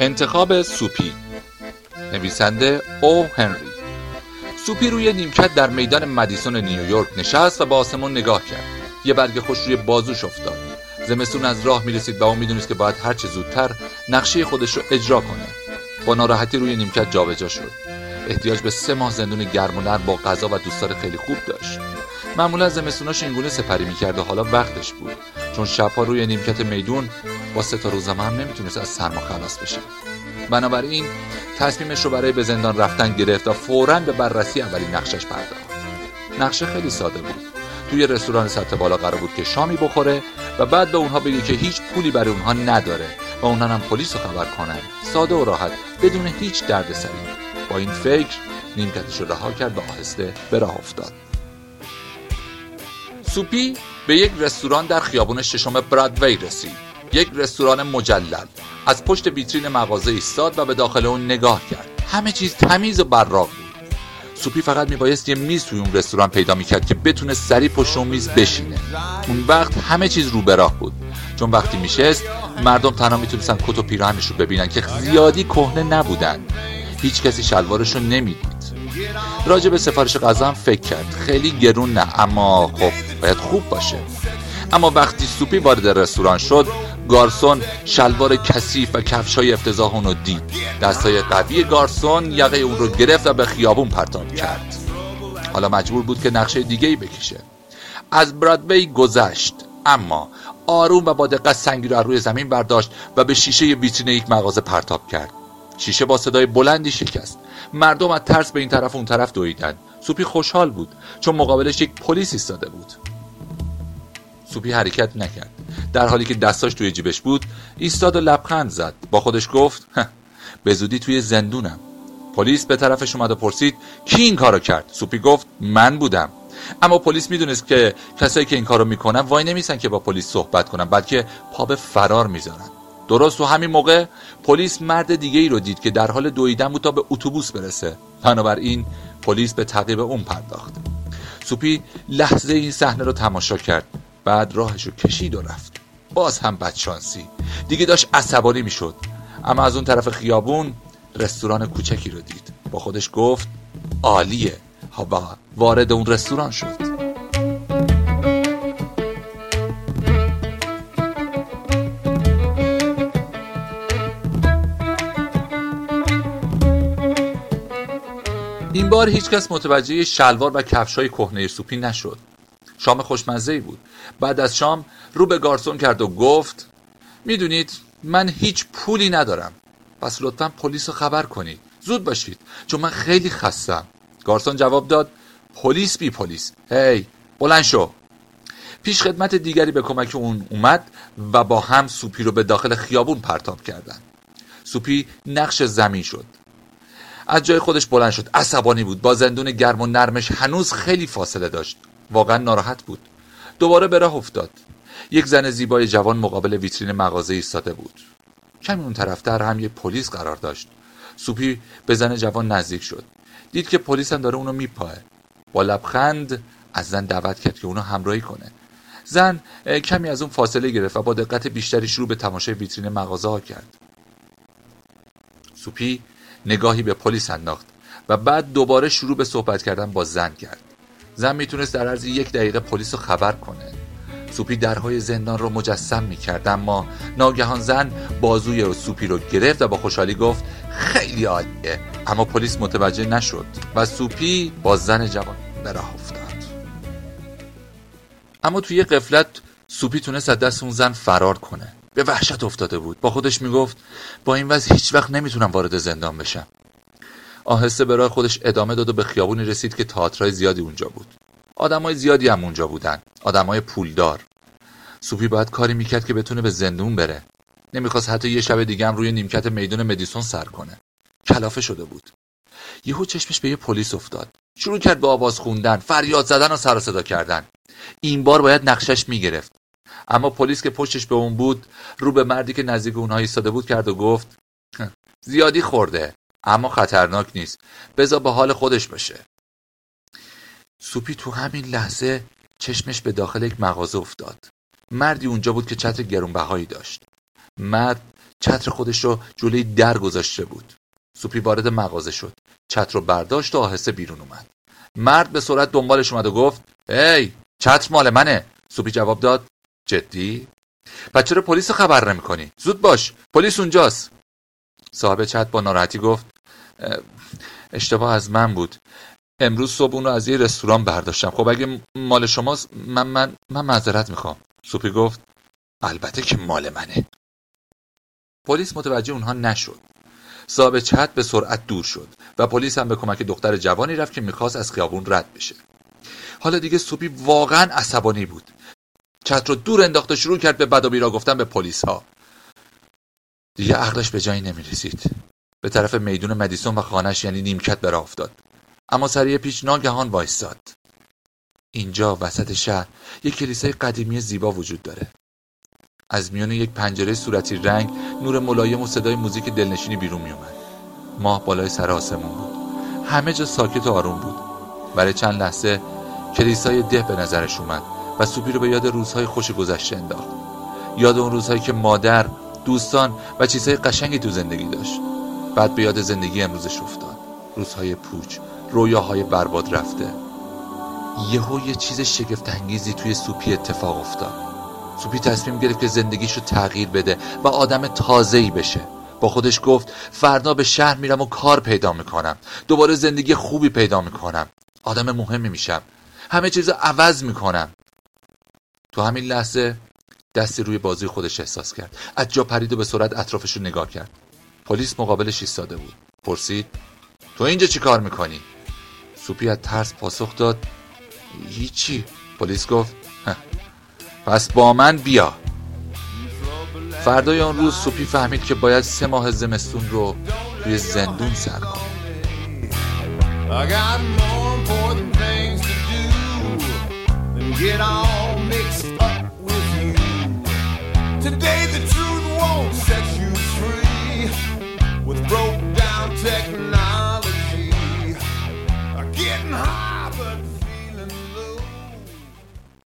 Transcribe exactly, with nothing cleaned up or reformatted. انتخاب سوپی، نویسنده اُ- هنری. سوپی روی نیمکت در میدان مدیسون نیویورک نشست و به آسمون نگاه کرد. یه برگ خشک روی بازوش افتاد. زمستون از راه میرسید و اون میدونست که باید هرچه زودتر نقشه خودش رو اجرا کنه. با ناراحتی روی نیمکت جابجا شد. احتیاج به سه ماه زندون گرم و نرم با غذا و دوستدار خیلی خوب داشت. معمولا زمستوناش اینگونه سپری می‌کرد و حالا وقتش بود، چون شب‌ها روی نیمکت میدون با سه تا روزنامه هم نمیتونست از سرما خلاص بشه. بنابراین تصمیمش رو برای به زندان رفتن گرفت و فوراً به بررسی اولین نقشش پرداخت. نقشه خیلی ساده بود. توی رستوران سطح بالا قرار بود که شامی بخوره و بعد به اونها بگه که هیچ پولی برای اونها نداره و اونها هم پلیس رو خبر کنن. ساده و راحت، بدون هیچ دردسری. با این فکر نیمکتش رو رها کرد و آهسته به راه افتاد. سوپی به یک رستوران در خیابون ششم برادوی رسید. یک رستوران مجلل. از پشت ویترین مغازه ایستاد و به داخل اون نگاه کرد. همه چیز تمیز و براق بود. سوپی فقط میبایست یه میز توی اون رستوران پیدا میکرد که بتونه سریع پشت اون میز بشینه. اون وقت همه چیز رو به راه بود. چون وقتی میشست مردم تنها میتونستن کت و پیراهنش رو ببینن که زیادی کهنه نبودن. هیچ کسی شلوارش رو نمیدید. راجع به سفارش غذا هم فکر کرد. خیلی گرون نه، اما خب باید خوب باشه. اما وقتی سوپی وارد رستوران شد، گارسون شلوار کثیف و کفش‌های افتضاح اون رو دید. دستای قوی گارسون یقه اون رو گرفت و به خیابون پرتاب کرد. حالا مجبور بود که نقشه دیگه‌ای بکشه. از برادوی گذشت، اما آروم و با دقت سنگی رو از روی زمین برداشت و به شیشه ویترین یک مغازه پرتاب کرد. شیشه با صدای بلندی شکست. مردم از ترس به این طرف و اون طرف دویدند. سوپی خوشحال بود، چون مقابلش یک پلیس ایستاده بود. سوپی حرکت نکرد. در حالی که دستاش توی جیبش بود، ایستاد و لبخند زد. با خودش گفت: به زودی توی زندونم. پلیس به طرفش اومد و پرسید: کی این کارو کرد؟ سوپی گفت: من بودم. اما پلیس میدونست که کسایی که این کارو میکنن وای نمیسن که با پلیس صحبت کنن، بلکه پا به فرار میذارن. درست و همین موقع پلیس مرد دیگه‌ای رو دید که در حال دویدن بود تا به اتوبوس برسه. بنابراین پلیس به تعقیب اون پرداخت. سوپی لحظه این صحنه رو تماشا کرد. بعد راهشو کشید و رفت. باز هم بدشانسی. دیگه داشت عصبانی میشد. اما از اون طرف خیابون رستوران کوچکی رو دید. با خودش گفت: عالیه. و وارد اون رستوران شد. این بار هیچکس متوجه شلوار و کفش‌های کهنه سوپی نشد. شام خوشمزه‌ای بود. بعد از شام رو به گارسون کرد و گفت: میدونید من هیچ پولی ندارم. پس لطفاً پلیس رو خبر کنید. زود باشید چون من خیلی خستم. گارسون جواب داد: پلیس بی پلیس. هی، بلند شو. پیش خدمت دیگری به کمک اون اومد و با هم سوپی رو به داخل خیابون پرتاب کردند. سوپی نقش زمین شد. از جای خودش بلند شد. عصبانی بود. با زندون گرم و نرمش هنوز خیلی فاصله داشت. واقعا ناراحت بود. دوباره به راه افتاد. یک زن زیبای جوان مقابل ویترین مغازه ایستاده بود. کمی اون طرفتر هم یک پلیس قرار داشت. سوپی به زن جوان نزدیک شد. دید که پلیس هم داره اونو میپاه. با لبخند از زن دعوت کرد که اونو همراهی کنه. زن کمی از اون فاصله گرفت و با دقت بیشتری شروع به تماشای ویترین مغازه ها کرد. سوپی نگاهی به پلیس انداخت و بعد دوباره شروع به صحبت کردن با زن کرد. زن میتونست در عرض یک دقیقه پلیس رو خبر کنه. سوپی درهای زندان رو مجسم میکرد، اما ناگهان زن بازوی رو سوپی رو گرفت و با خوشحالی گفت: خیلی عالیه. اما پلیس متوجه نشد و سوپی با زن جوان به راه افتاد. اما توی غفلت سوپی تونست از دست اون زن فرار کنه. به وحشت افتاده بود. با خودش میگفت: با این وضع هیچ وقت نمیتونم وارد زندان بشم. آهسته به راه خودش ادامه داد و به خیابونی رسید که تئاترای زیادی اونجا بود. آدمای زیادی هم اونجا بودن، آدمای پولدار. سوپی باید کاری میکرد که بتونه به زندون بره. نمیخواست حتی یه شب دیگه هم روی نیمکت میدون مدیسون سر کنه. کلافه شده بود. یهو چشمش به یه پلیس افتاد. شروع کرد به آواز خوندن، فریاد زدن و سر و صدا کردن. این بار باید نقشش میگرفت. اما پلیس که پشتش به اون بود، رو به مردی که نزدیک اونها ایستاده بود کرد و گفت: زیادی خورده، اما خطرناک نیست. بذار به حال خودش باشه. سوپی تو همین لحظه چشمش به داخل یک مغازه افتاد. مردی اونجا بود که چتر گرانبهایی داشت. مرد چتر خودش رو جلوی در گذاشته بود. سوپی وارد مغازه شد. چتر رو برداشت و آهسته بیرون اومد. مرد به سرعت دنبالش اومد و گفت: "هی، چتر مال منه." سوپی جواب داد: "جدی؟ پس چرا پلیس خبر نمی‌کنی؟ زود باش، پلیس اونجاست." صاحب چتر با ناراحتی گفت: "اشتباه از من بود. امروز صبح اون رو از یه رستوران برداشتم. خب اگه مال شماست من من من معذرت میخوام." سوپی گفت: "البته که مال منه." پلیس متوجه اونها نشد. صاحب چتر به سرعت دور شد و پلیس هم به کمک دختر جوانی رفت که میخواست از خیابون رد بشه. حالا دیگه سوپی واقعا عصبانی بود. چتر رو دور انداخت و شروع کرد به بد و بیرا گفتن به پلیس ها. دیگه عقلش به جایی نمیرسید. به طرف میدون مدیسون و خانه‌اش یعنی نیمکت براه افتاد. اما سریع پیچ ناگهان وایستاد. اینجا وسط شهر یک کلیسای قدیمی زیبا وجود داره. از میان یک پنجره صورتی رنگ نور ملایم و صدای موزیک دلنشینی بیرون می اومد. ماه بالای سر آسمون بود. همه جا ساکت و آروم بود. برای چند لحظه کلیسای ده به نظرش اومد و سوپی رو به یاد روزهای خوش گذشته انداخت. یاد اون روزهایی که مادر، دوستان و چیزهای قشنگی تو زندگی داشت. بعد به یاد زندگی امروزش افتاد. روزهای پوچ، رویاهای برباد رفته. یهو یه چیز شگفت‌انگیزی توی سوپی اتفاق افتاد. سوپی تصمیم گرفت که زندگیشو تغییر بده و آدم تازه‌ای بشه. با خودش گفت فردا به شهر میرم و کار پیدا میکنم. دوباره زندگی خوبی پیدا میکنم. آدم مهمی میشم. همه چیزو عوض میکنم. تو همین لحظه دستی روی بازوی خودش احساس کرد. از جا پرید و به سرعت اطرافشو نگاه کرد. پلیس مقابلش ایستاده بود. پرسید: "تو اینجا چیکار میکنی؟" سوپی از ترس پاسخ داد: "هیچی." پلیس گفت: "پس با من بیا." فردای آن روز سوپی فهمید که باید سه ماه زمستون رو توی زندون سر کنه. Today the truth won't set you free with broke down tech